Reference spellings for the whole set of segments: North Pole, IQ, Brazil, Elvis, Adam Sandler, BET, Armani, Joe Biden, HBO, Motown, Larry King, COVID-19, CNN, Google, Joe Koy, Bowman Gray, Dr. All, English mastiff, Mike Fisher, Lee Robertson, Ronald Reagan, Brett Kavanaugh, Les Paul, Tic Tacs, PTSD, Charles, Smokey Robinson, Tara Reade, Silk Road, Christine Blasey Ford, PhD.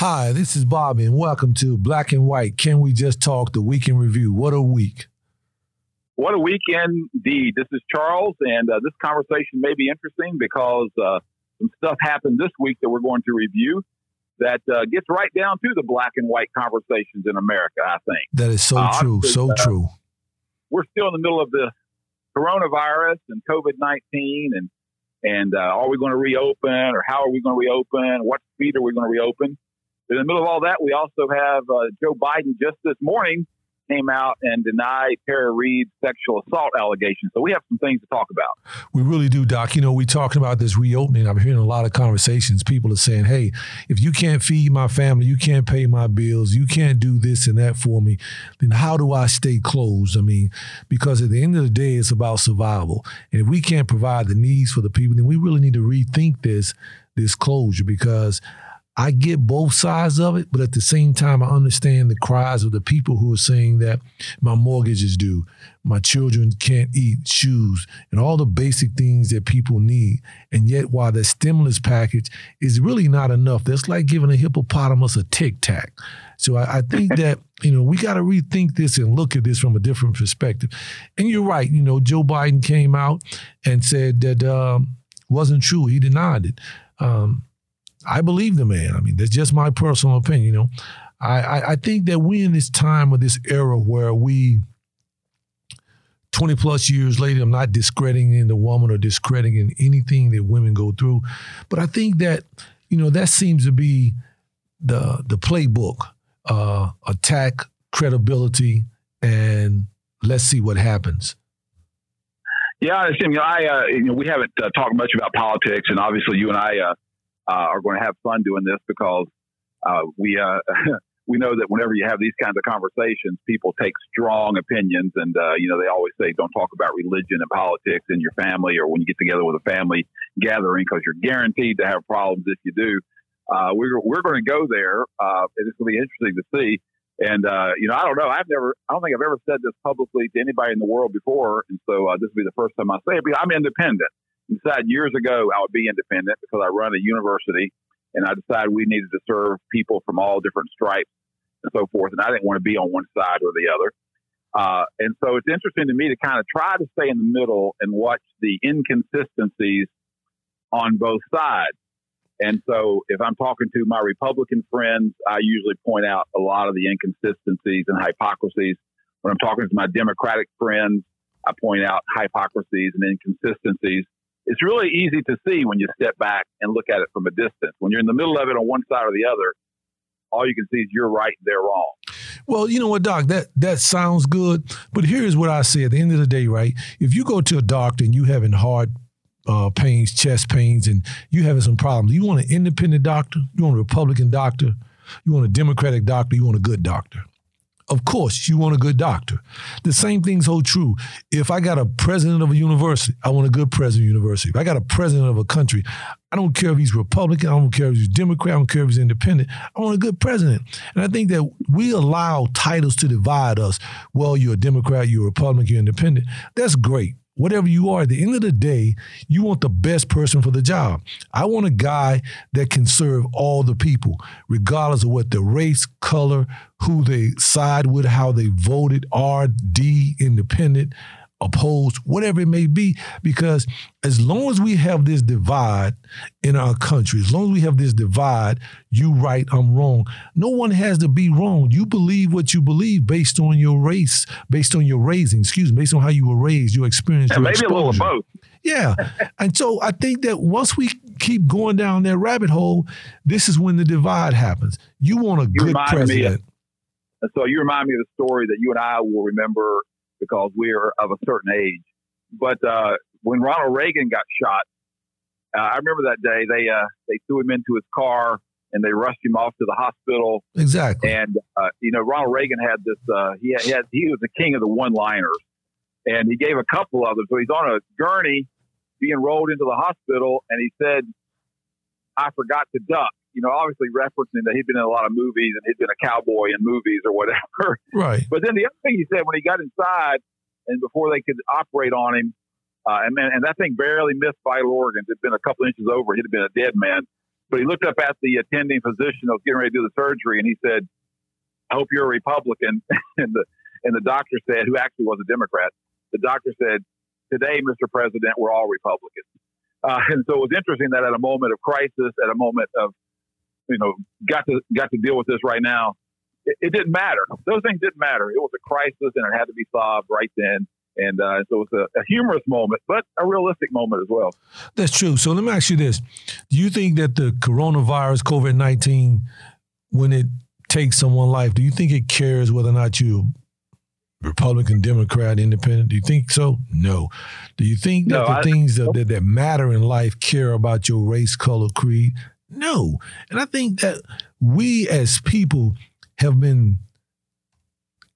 Hi, this is Bobby, and welcome to Black and White. Can we just talk? The Week in Review. What a week. What a week indeed. This is Charles, and this conversation may be interesting because some stuff happened this week that we're going to review that gets right down to the black and white conversations in America, I think. That is so true, so true. We're still in the middle of the coronavirus and COVID-19 and are we going to reopen, or how are we going to reopen? What speed are we going to reopen? In the middle of all that, we also have Joe Biden just this morning came out and denied Tara Reade's sexual assault allegations. So we have some things to talk about. We really do, Doc. You know, we're talking about this reopening. I'm hearing a lot of conversations. People are saying, hey, if you can't feed my family, you can't pay my bills, you can't do this and that for me, then how do I stay closed? I mean, because at the end of the day, it's about survival. And if we can't provide the needs for the people, then we really need to rethink this closure, because I get both sides of it, but at the same time, I understand the cries of the people who are saying that my mortgage is due, my children can't eat, shoes, and all the basic things that people need. And yet, while the stimulus package is really not enough, that's like giving a hippopotamus a Tic Tac. So I think that, you know, we got to rethink this and look at this from a different perspective. And you're right. You know, Joe Biden came out and said that wasn't true. He denied it. I believe the man. I mean, that's just my personal opinion. You know, I think that we're in this time or this era where we, 20 plus years later, I'm not discrediting the woman or discrediting anything that women go through. But I think that, you know, that seems to be the playbook, attack, credibility, and let's see what happens. Yeah, I assume, you know, we haven't talked much about politics, and obviously you and I are going to have fun doing this because we know that whenever you have these kinds of conversations, people take strong opinions, and you know, they always say don't talk about religion and politics in your family or when you get together with a family gathering because you're guaranteed to have problems if you do. We're going to go there, and it's going to be interesting to see. And you know, I don't know. I don't think I've ever said this publicly to anybody in the world before, and so this will be the first time I say it. But I'm independent. Decided years ago I would be independent because I run a university, and I decided we needed to serve people from all different stripes and so forth. And I didn't want to be on one side or the other. And so it's interesting to me to kind of try to stay in the middle and watch the inconsistencies on both sides. And so if I'm talking to my Republican friends, I usually point out a lot of the inconsistencies and hypocrisies. When I'm talking to my Democratic friends, I point out hypocrisies and inconsistencies. It's really easy to see when you step back and look at it from a distance. When you're in the middle of it on one side or the other, all you can see is you're right, they're wrong. Well, you know what, Doc, that sounds good. But here's what I say at the end of the day, right? If you go to a doctor and you're having heart pains, chest pains, and you're having some problems, you want an independent doctor, you want a Republican doctor, you want a Democratic doctor, you want a good doctor. Of course, you want a good doctor. The same things hold true. If I got a president of a university, I want a good president of a university. If I got a president of a country, I don't care if he's Republican, I don't care if he's Democrat, I don't care if he's independent. I want a good president. And I think that we allow titles to divide us. Well, you're a Democrat, you're a Republican, you're independent. That's great. Whatever you are, at the end of the day, you want the best person for the job. I want a guy that can serve all the people, regardless of what their race, color, who they side with, how they voted, RD, independent, opposed, whatever it may be. Because as long as we have this divide in our country, as long as we have this divide, you right, I'm wrong. No one has to be wrong. You believe what you believe based on your race, based on your raising, based on how you were raised, your experience, your exposure. Maybe a little of both. Yeah. And so I think that once we keep going down that rabbit hole, this is when the divide happens. You want a good president. So you remind me of the story that you and I will remember because we are of a certain age. But when Ronald Reagan got shot, I remember that day they threw him into his car and they rushed him off to the hospital. Exactly. And you know, Ronald Reagan had this. He was the king of the one-liners, and he gave a couple of them. So he's on a gurney, being rolled into the hospital, and he said, "I forgot to duck." You know, obviously referencing that he'd been in a lot of movies and he'd been a cowboy in movies or whatever. Right. But then the other thing he said when he got inside and before they could operate on him, and that thing barely missed vital organs. It'd been a couple inches over. He'd have been a dead man. But he looked up at the attending physician that was getting ready to do the surgery, and he said, "I hope you're a Republican." And the doctor said, who actually was a Democrat, the doctor said, "Today, Mr. President, we're all Republicans." And so it was interesting that at a moment of crisis, at a moment of, got to deal with this right now, it didn't matter. Those things didn't matter. It was a crisis, and it had to be solved right then. And so it's a humorous moment, but a realistic moment as well. That's true. So let me ask you this. Do you think that the coronavirus, COVID-19, when it takes someone's life, do you think it cares whether or not you're Republican, Democrat, Independent? Do you think so? No. Do you think that things that matter in life care about your race, color, creed? No. And I think that we as people have been,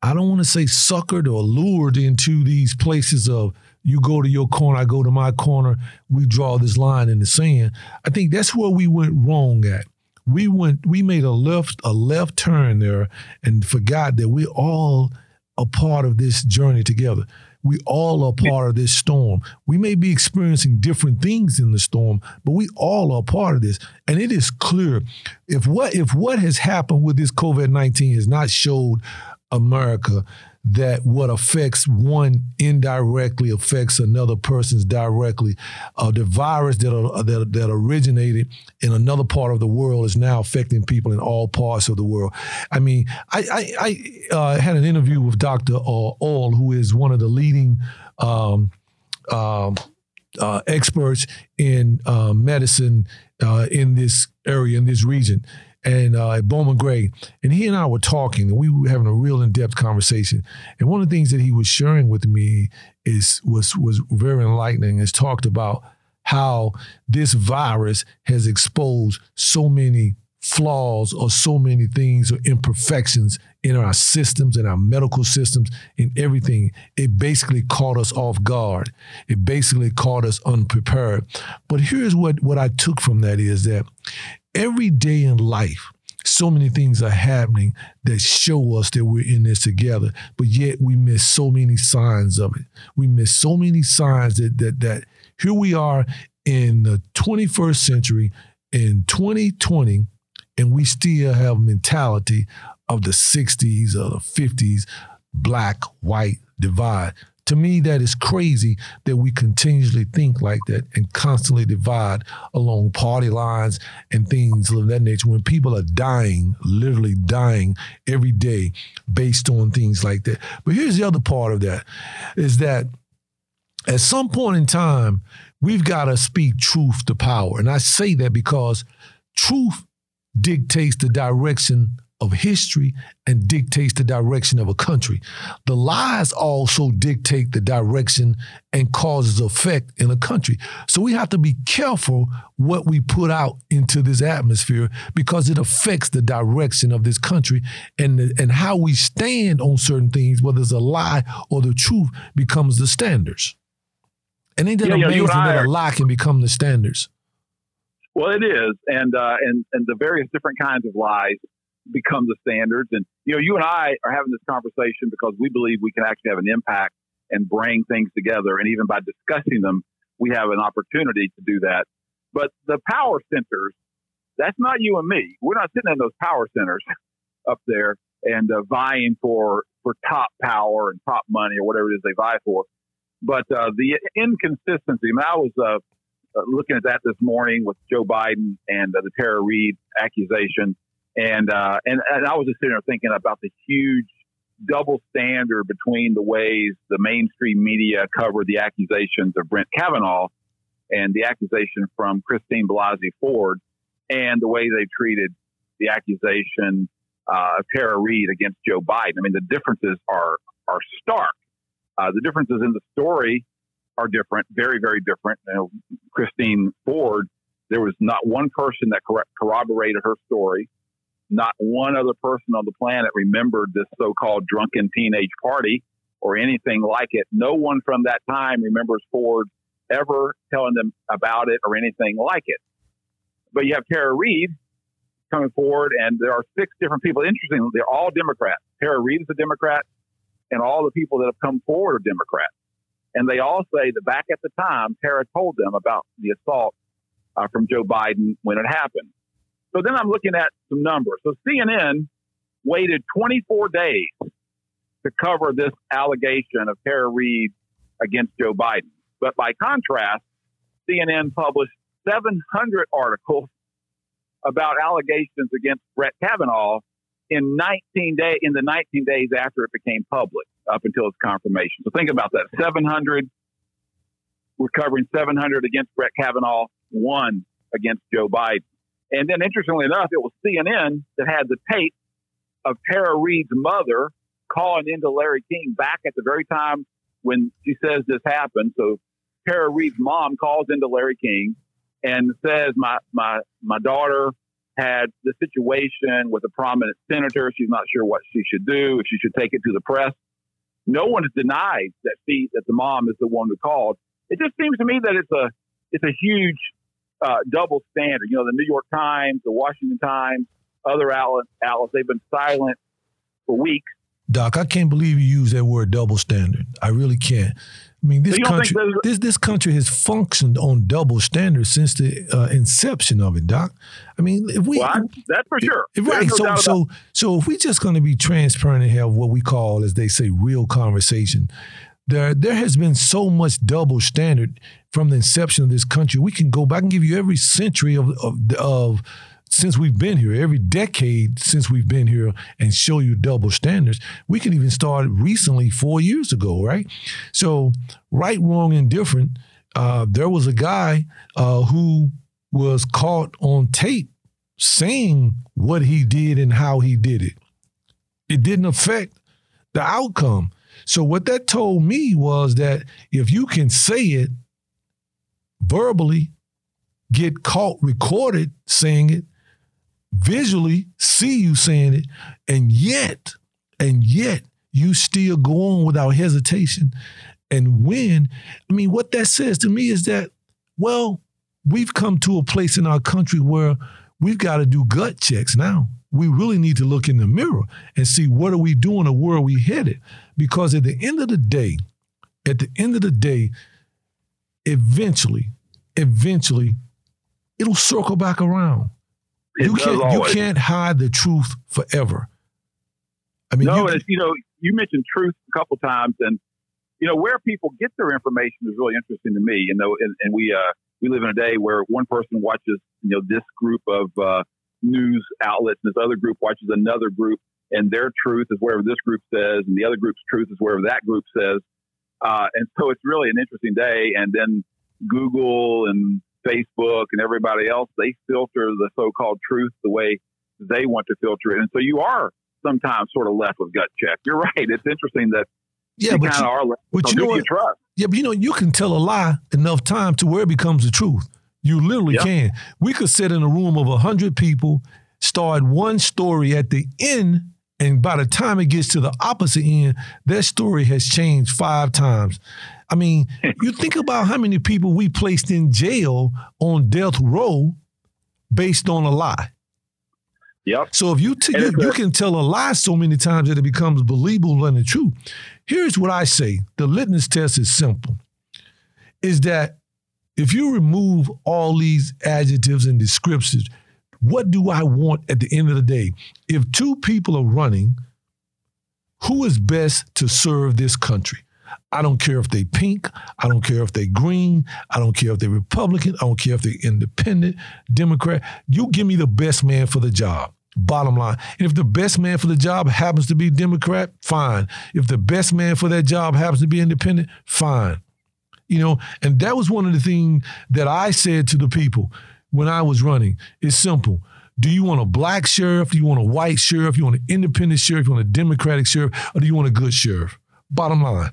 I don't want to say suckered or lured into these places of you go to your corner, I go to my corner, we draw this line in the sand. I think that's where we went wrong at. We made a left turn there and forgot that we're all a part of this journey together. We all are part of this storm. We may be experiencing different things in the storm, but we all are part of this. And it is clear if what has happened with this COVID-19 has not showed America that what affects one indirectly affects another person's directly. The virus that originated in another part of the world is now affecting people in all parts of the world. I mean, I had an interview with Dr. All, who is one of the leading experts in medicine in this area, in this region, and at Bowman Gray. And he and I were talking, and we were having a real in-depth conversation. And one of the things that he was sharing with me was very enlightening. It's talked about how this virus has exposed so many flaws or so many things or imperfections in our systems, in our medical systems, in everything. It basically caught us off guard. It basically caught us unprepared. But here's what I took from that is that every day in life, so many things are happening that show us that we're in this together, but yet we miss so many signs of it. We miss so many signs that here we are in the 21st century, in 2020, and we still have mentality of the 60s or the 50s, black, white divide. To me, that is crazy that we continuously think like that and constantly divide along party lines and things of that nature when people are dying, literally dying every day based on things like that. But here's the other part of that is that at some point in time, we've got to speak truth to power. And I say that because truth dictates the direction of history and dictates the direction of a country. The lies also dictate the direction and causes effect in a country. So we have to be careful what we put out into this atmosphere because it affects the direction of this country and how we stand on certain things, whether it's a lie or the truth becomes the standards. And ain't that amazing that a lie can become the standards? Well, it is. And the various different kinds of lies become the standards. And, you and I are having this conversation because we believe we can actually have an impact and bring things together. And even by discussing them, we have an opportunity to do that. But the power centers, that's not you and me. We're not sitting in those power centers up there and vying for top power and top money or whatever it is they vie for. But the inconsistency, I was looking at that this morning with Joe Biden and the Tara Reade accusation. And I was just sitting there thinking about the huge double standard between the ways the mainstream media covered the accusations of Brett Kavanaugh and the accusation from Christine Blasey Ford and the way they treated the accusation of Tara Reade against Joe Biden. I mean, the differences are stark. The differences in the story are different, very, very different. Christine Ford, there was not one person that corroborated her story. Not one other person on the planet remembered this so-called drunken teenage party or anything like it. No one from that time remembers Ford ever telling them about it or anything like it. But you have Tara Reade coming forward, and there are six different people. Interestingly, they're all Democrats. Tara Reade is a Democrat, and all the people that have come forward are Democrats. And they all say that back at the time, Tara told them about the assault from Joe Biden when it happened. So then I'm looking at some numbers. So CNN waited 24 days to cover this allegation of Tara Reade against Joe Biden. But by contrast, CNN published 700 articles about allegations against Brett Kavanaugh in the 19 days after it became public up until its confirmation. So think about that. 700, we're covering 700 against Brett Kavanaugh, one against Joe Biden. And then interestingly enough, it was CNN that had the tape of Tara Reade's mother calling into Larry King back at the very time when she says this happened. So Tara Reade's mom calls into Larry King and says, my daughter had the situation with a prominent senator. She's not sure what she should do, if she should take it to the press. No one has denied that that the mom is the one who called. It just seems to me that it's a huge double standard. You know, the New York Times, the Washington Times, other outlets, they've been silent for weeks. Doc, I can't believe you use that word double standard. I really can't. I mean, this country has functioned on double standards since the inception of it, Doc. I mean, that's for sure. Right. So if we're just going to be transparent and have what we call, as they say, real conversation, there has been so much double standard from the inception of this country. We can go back and give you every century of since we've been here, every decade since we've been here, and show you double standards. We can even start recently 4 years ago, right? So right, wrong, indifferent. There was a guy who was caught on tape saying what he did and how he did it. It didn't affect the outcome. So what that told me was that if you can say it verbally, get caught recorded saying it, visually see you saying it, and yet you still go on without hesitation and win. I mean, what that says to me is that, well, we've come to a place in our country where we've got to do gut checks now. We really need to look in the mirror and see what are we doing or where are we headed? Because at the end of the day, eventually, it'll circle back around. You can't hide the truth forever. I mean, you mentioned truth a couple times, and you know where people get their information is really interesting to me. You know, and we live in a day where one person watches this group of news outlets, and this other group watches another group, and their truth is wherever this group says, and the other group's truth is wherever that group says. And so it's really an interesting day. And then Google and Facebook and everybody else, they filter the so-called truth the way they want to filter it. And so you are sometimes sort of left with gut check. You're right. It's interesting that you kind of are left with trust. Yeah, but you can tell a lie enough time to where it becomes the truth. You literally can. We could sit in a room of 100 people, start one story at the end, and by the time it gets to the opposite end, that story has changed 5 times. I mean, you think about how many people we placed in jail on death row based on a lie. Yep. So if you can tell a lie so many times that it becomes believable than the truth. Here's what I say. The litmus test is simple. Is that if you remove all these adjectives and descriptions, what do I want at the end of the day? If 2 people are running, who is best to serve this country? I don't care if they pink. I don't care if they green. I don't care if they Republican. I don't care if they independent, Democrat. You give me the best man for the job, bottom line. And if the best man for the job happens to be Democrat, fine. If the best man for that job happens to be independent, fine. You know, and that was one of the things that I said to the people when I was running. It's simple. Do you want a black sheriff? Do you want a white sheriff? Do you want an independent sheriff? Do you want a Democratic sheriff? Or do you want a good sheriff? Bottom line.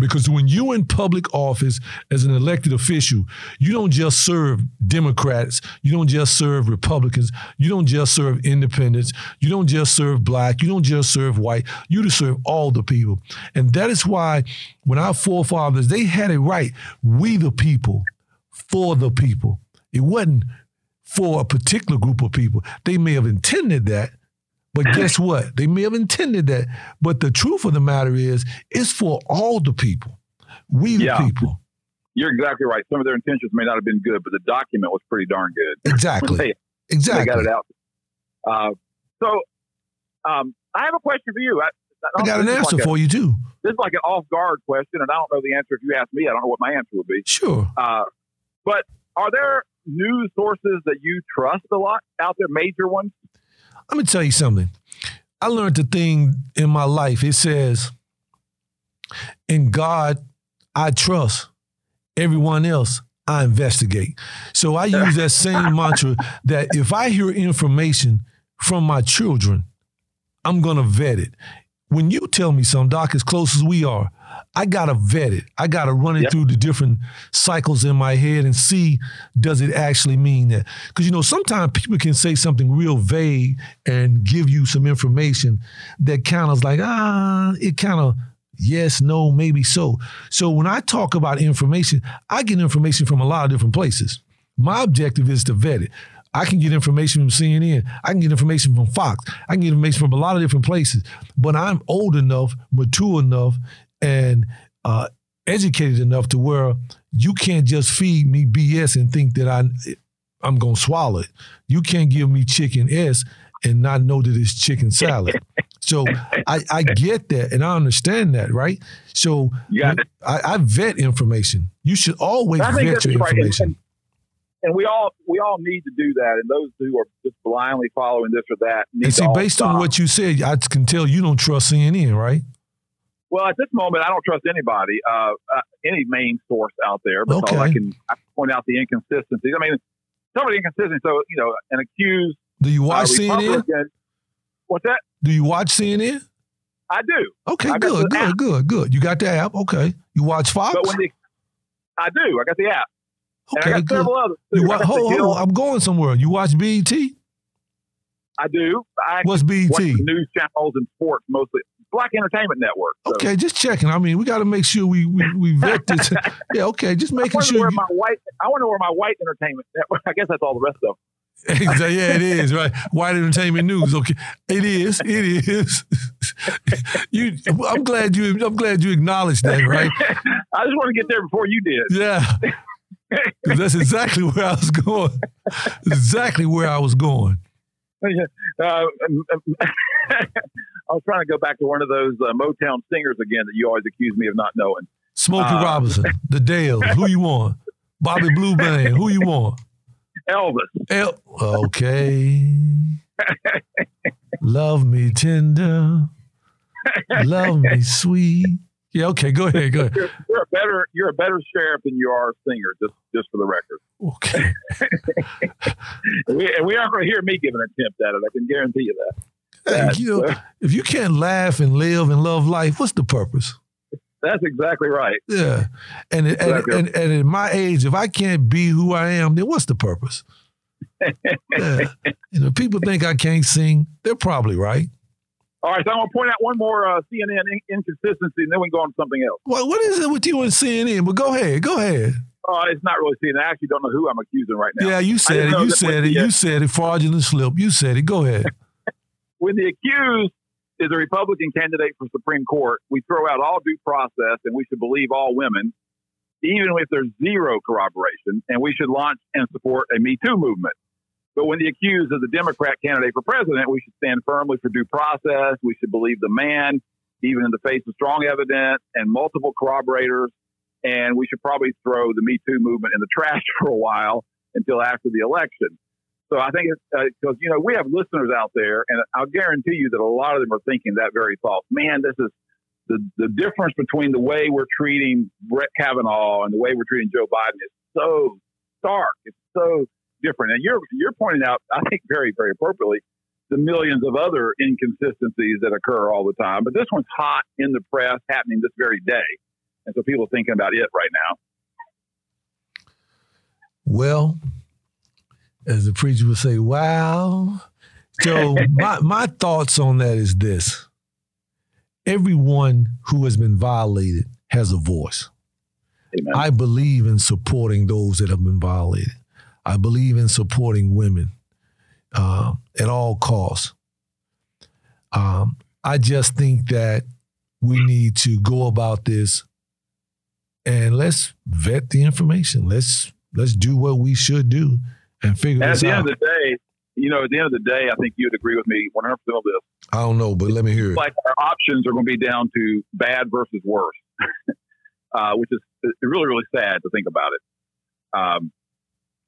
Because when you're in public office as an elected official, you don't just serve Democrats. You don't just serve Republicans. You don't just serve independents. You don't just serve black. You don't just serve white. You to serve all the people. And that is why when our forefathers, they had it right. We the people, for the people. It wasn't for a particular group of people. They may have intended that. But guess what? They may have intended that. But the truth of the matter is, it's for all the people. We the people. You're exactly right. Some of their intentions may not have been good, but the document was pretty darn good. Exactly. Exactly. They got it out. So I have a question for you. I got an answer for you too. This is like an off guard question, and I don't know the answer. If you ask me, I don't know what my answer would be. Sure. But are there news sources that you trust a lot out there, major ones? Let me tell you something. I learned a thing in my life. It says, in God, I trust. Everyone else, I investigate. So I use that same mantra that if I hear information from my children, I'm going to vet it. When you tell me something, Doc, as close as we are, I got to vet it. I got to run it through the different cycles in my head and see, does it actually mean that? Because, you know, sometimes people can say something real vague and give you some information that kind of is like, it kind of, yes, no, maybe so. So when I talk about information, I get information from a lot of different places. My objective is to vet it. I can get information from CNN. I can get information from Fox. I can get information from a lot of different places. But I'm old enough, mature enough, and educated enough to where you can't just feed me BS and think that I'm going to swallow it. You can't give me chicken S and not know that it's chicken salad. So I get that, and I understand that, right? So I vet information. You should always vet your information. Right. And we all need to do that. And those who are just blindly following this or that need to stop. And see, based on what you said, I can tell you don't trust CNN, right? Well, at this moment, I don't trust anybody, any main source out there. Because I can point out the inconsistencies. I mean, so many inconsistencies. So, you know, an accused. Do you watch CNN? What's that? Do you watch CNN? I do. Okay, good. You got the app. Okay. You watch Fox? But I do. I got the app. Okay, and I got several others. Hold on. I'm going somewhere. You watch BET? I do. What's BET? Watch news channels and sports mostly. Black Entertainment Network. So. Okay, just checking. I mean, we got to make sure we vet this. Yeah, okay, just making sure. I wonder where my white entertainment network. I guess that's all the rest of them. Yeah, it is, right? White Entertainment News. Okay, it is. I'm glad you acknowledged that, right? I just want to get there before you did. Yeah. That's exactly where I was going. I was trying to go back to one of those Motown singers again that you always accuse me of not knowing. Smokey Robinson, The Dales, who you want? Bobby Blue Band, who you want? Elvis. Okay. Love me tender. Love me sweet. Yeah, okay, go ahead. You're a better sheriff than you are a singer, just for the record. Okay. and we aren't going to hear me give an attempt at it. I can guarantee you that. If you can't laugh and live and love life, what's the purpose? That's exactly right. Yeah. And at my age, if I can't be who I am, then what's the purpose? Yeah. And if people think I can't sing, they're probably right. All right, so I want to point out one more CNN inconsistency, and then we can go on to something else. Well, what is it with you and CNN? Well, go ahead. It's not really CNN. I actually don't know who I'm accusing right now. Yeah, you said it. Fraudulent slip. You said it. Go ahead. When the accused is a Republican candidate for Supreme Court, we throw out all due process, and we should believe all women, even if there's zero corroboration, and we should launch and support a Me Too movement. But when the accused is a Democrat candidate for president, we should stand firmly for due process. We should believe the man, even in the face of strong evidence and multiple corroborators. And we should probably throw the Me Too movement in the trash for a while until after the election. So I think it's because, you know, we have listeners out there, and I'll guarantee you that a lot of them are thinking that very thought. Man, this is the difference between the way we're treating Brett Kavanaugh and the way we're treating Joe Biden is so stark. It's so different. And you're pointing out, I think very, very appropriately, the millions of other inconsistencies that occur all the time. But this one's hot in the press, happening this very day. And so people are thinking about it right now. Well, as the preacher would say, wow. So my thoughts on that is this. Everyone who has been violated has a voice. Amen. I believe in supporting those that have been violated. I believe in supporting women at all costs. I just think that we need to go about this and let's vet the information. Let's do what we should do and figure this out. At the end of the day, you know, at the end of the day, I think you'd agree with me 100% on this. I don't know, but let me hear it. Like, our options are going to be down to bad versus worse, which is really, really sad to think about it.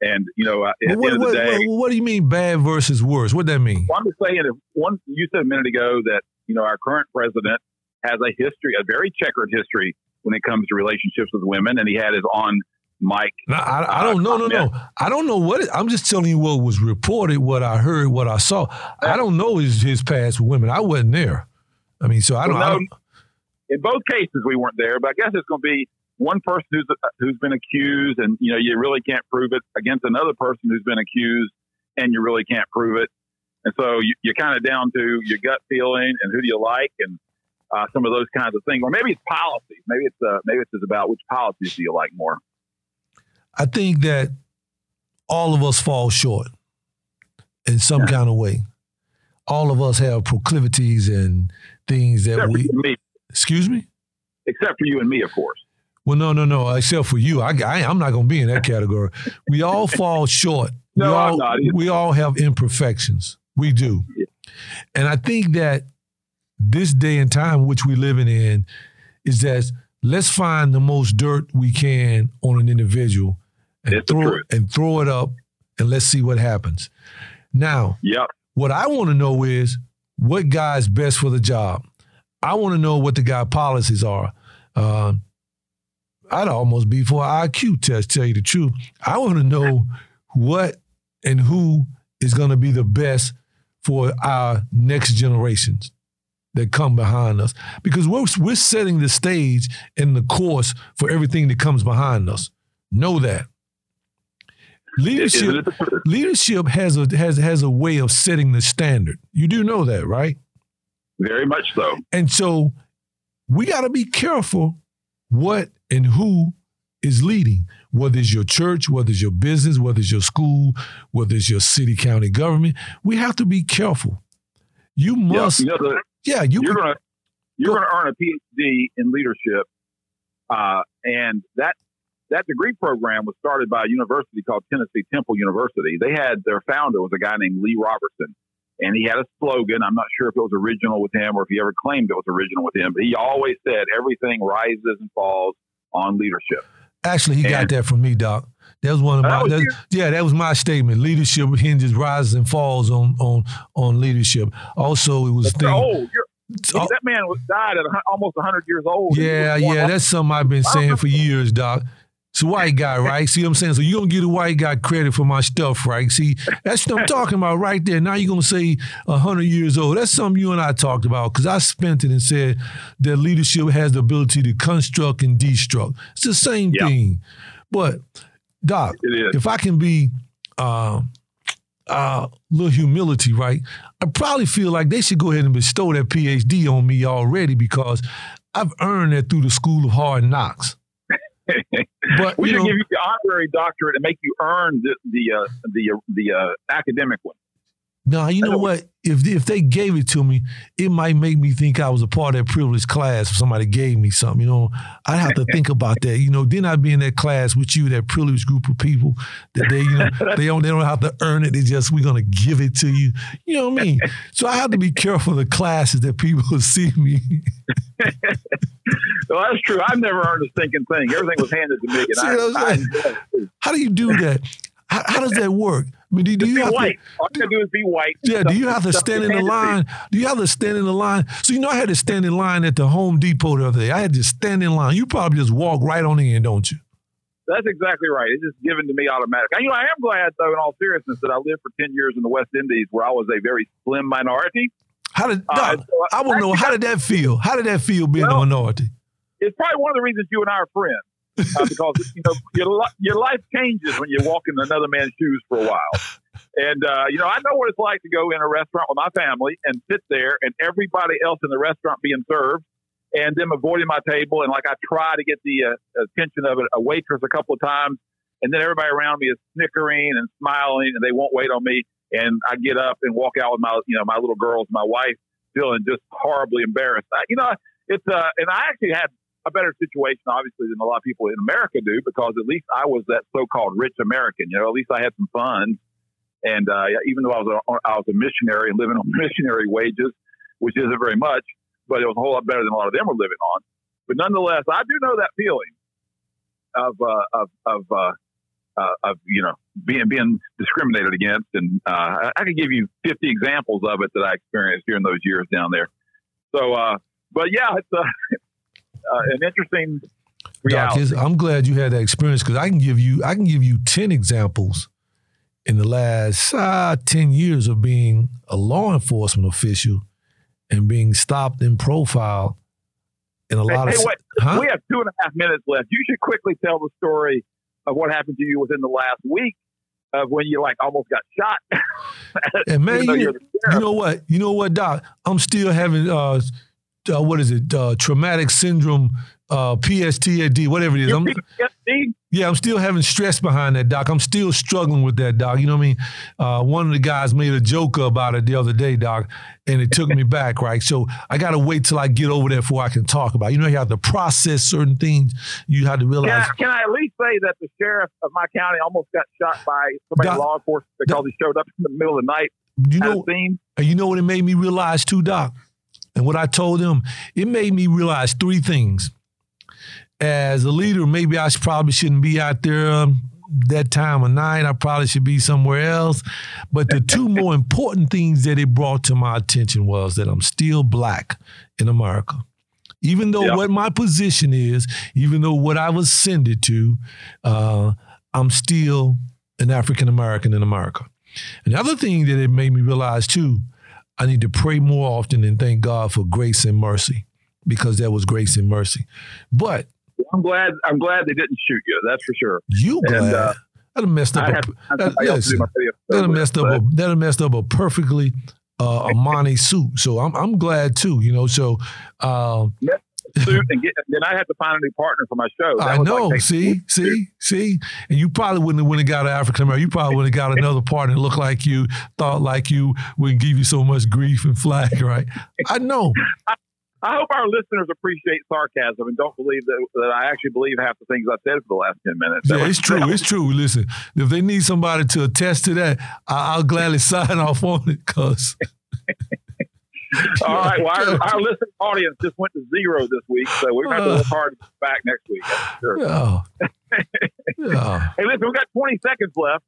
And, you know, at the end of the day... What do you mean bad versus worse? What does that mean? Well, I'm just saying, if one, you said a minute ago that, you know, our current president has a history, a very checkered history when it comes to relationships with women, and he had his on... Mike. No, I don't know. No. I don't know what I'm just telling you what was reported, what I heard, what I saw. I don't know his past with women. I wasn't there. I mean, so I don't know. Well, in both cases, we weren't there, but I guess it's going to be one person who's been accused, and you know, you really can't prove it, against another person who's been accused, and you really can't prove it. And so you're kind of down to your gut feeling and who do you like, and some of those kinds of things. Or maybe it's policy. Maybe it's just about which policies do you like more. I think that all of us fall short in some kind of way. All of us have proclivities and things that Excuse me? Except for you and me, of course. Well, no. Except for you. I'm not going to be in that category. We all fall short. I'm not either. We all have imperfections. We do. Yeah. And I think that this day and time which we're living in is that let's find the most dirt we can on an individual and throw it up, and let's see what happens. Now, what I want to know is what guy's best for the job. I want to know what the guy's policies are. I'd almost be for an IQ test, tell you the truth. I want to know what and who is going to be the best for our next generations that come behind us, because we're setting the stage and the course for everything that comes behind us. Know that leadership has a way of setting the standard. You do know that, right? Very much so. And so we got to be careful what and who is leading. Whether it's your church, whether it's your business, whether it's your school, whether it's your city, county government, we have to be careful. You must. You're going to earn a PhD in leadership, and that degree program was started by a university called Tennessee Temple University. They had their founder was a guy named Lee Robertson, and he had a slogan. I'm not sure if it was original with him or if he ever claimed it was original with him, but he always said everything rises and falls on leadership. Actually, got that from me, Doc. That was one of my that was my statement. Leadership hinges, rises and falls on leadership. Also, it was that man died at almost 100 years old. Yeah, that's something I've been saying for years, Doc. It's a white guy, right? See what I'm saying? So you don't get a white guy credit for my stuff, right? See, that's what I'm talking about right there. Now you're going to say 100 years old. That's something you and I talked about, because I spent it and said that leadership has the ability to construct and destruct. It's the same thing. But, Doc, if I can be little humility, right? I probably feel like they should go ahead and bestow that PhD on me already, because I've earned that through the school of hard knocks. But we should give you the honorary doctorate and make you earn the academic one. No, you know what? If they gave it to me, it might make me think I was a part of that privileged class if somebody gave me something. You know, I'd have to think about that. You know, then I'd be in that class with you, that privileged group of people that they don't have to earn it. They just, we're gonna give it to you. You know what I mean? So I have to be careful of the classes that people see me. Well, that's true. I've never earned a stinking thing. Everything was handed to me. How do you do that? How does that work? I mean, do you have white. All you gotta do is be white. Yeah. Do you have to stand in the line? Do you have to stand in the line? So, you know, I had to stand in line at the Home Depot the other day. I had to stand in line. You probably just walk right on in, don't you? That's exactly right. It's just given to me automatically. You know, I am glad, though, in all seriousness, that I lived for 10 years in the West Indies, where I was a very slim minority. I want to know, how did that feel? How did that feel being a minority? It's probably one of the reasons you and I are friends. Because you know, your life changes when you walk in another man's shoes for a while, and you know, I know what it's like to go in a restaurant with my family and sit there, and everybody else in the restaurant being served, and them avoiding my table, and like I try to get the attention of a waitress a couple of times, and then everybody around me is snickering and smiling, and they won't wait on me, and I get up and walk out with my little girls, my wife, feeling just horribly embarrassed. And I actually had a better situation, obviously, than a lot of people in America do, because at least I was that so-called rich American. You know, at least I had some funds And even though I was a missionary and living on missionary wages, which isn't very much, but it was a whole lot better than a lot of them were living on. But nonetheless, I do know that feeling of being discriminated against, and I could give you 50 examples of it that I experienced during those years down there. So, but yeah, it's an interesting reality. Doc, I'm glad you had that experience, because I can give you 10 examples in the last 10 years of being a law enforcement official and being stopped and profiled in a lot of. Wait, we have 2.5 minutes left. You should quickly tell the story of what happened to you within the last week of when you almost got shot. And man, you know what, Doc? I'm still having traumatic syndrome, PTSD, whatever it is. I'm still having stress behind that, Doc. I'm still struggling with that, Doc. You know what I mean? One of the guys made a joke about it the other day, Doc, and it took me back, right? So I got to wait till I get over there before I can talk about it. You know, you have to process certain things. You have to realize. Can I at least say that the sheriff of my county almost got shot by somebody in law enforcement because he showed up in the middle of the night? You know what it made me realize too, Doc? And what I told him, it made me realize three things. As a leader, maybe I probably shouldn't be out there that time of night. I probably should be somewhere else. But the two more important things that it brought to my attention was that I'm still black in America. Even though what my position is, even though what I was ascended to, I'm still an African-American in America. And the other thing that it made me realize, too, I need to pray more often and thank God for grace and mercy, because there was grace and mercy. But I'm glad they didn't shoot you. That's for sure. You glad? And, that'd have messed up. That'd have messed up a perfectly Armani suit. So I'm glad too. You know. So suit and then I had to find a new partner for my show. That I know. See. And you probably wouldn't have got an African American. You probably would have got another partner that looked like you, thought like you, wouldn't give you so much grief and flack. Right. I know. I hope our listeners appreciate sarcasm and don't believe that I actually believe half the things I said for the last 10 minutes. Yeah, it's true. Listen, if they need somebody to attest to that, I'll gladly sign off on it. Cause all right, well, our listening audience just went to zero this week, so we're going to have to look hard back next week. Sure. No. Hey, listen, we've got 20 seconds left.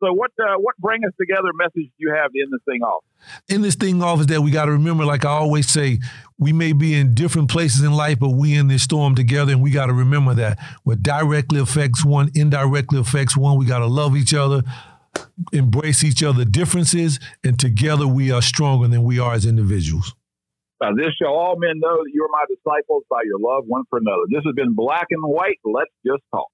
So what bring us together message do you have to end this thing off? End this thing off is that we got to remember, like I always say, we may be in different places in life, but we in this storm together, and we got to remember that. What directly affects one, indirectly affects one. We got to love each other, embrace each other's differences, and together we are stronger than we are as individuals. By this shall all men know that you are my disciples by your love one for another. This has been Black and White. Let's just talk.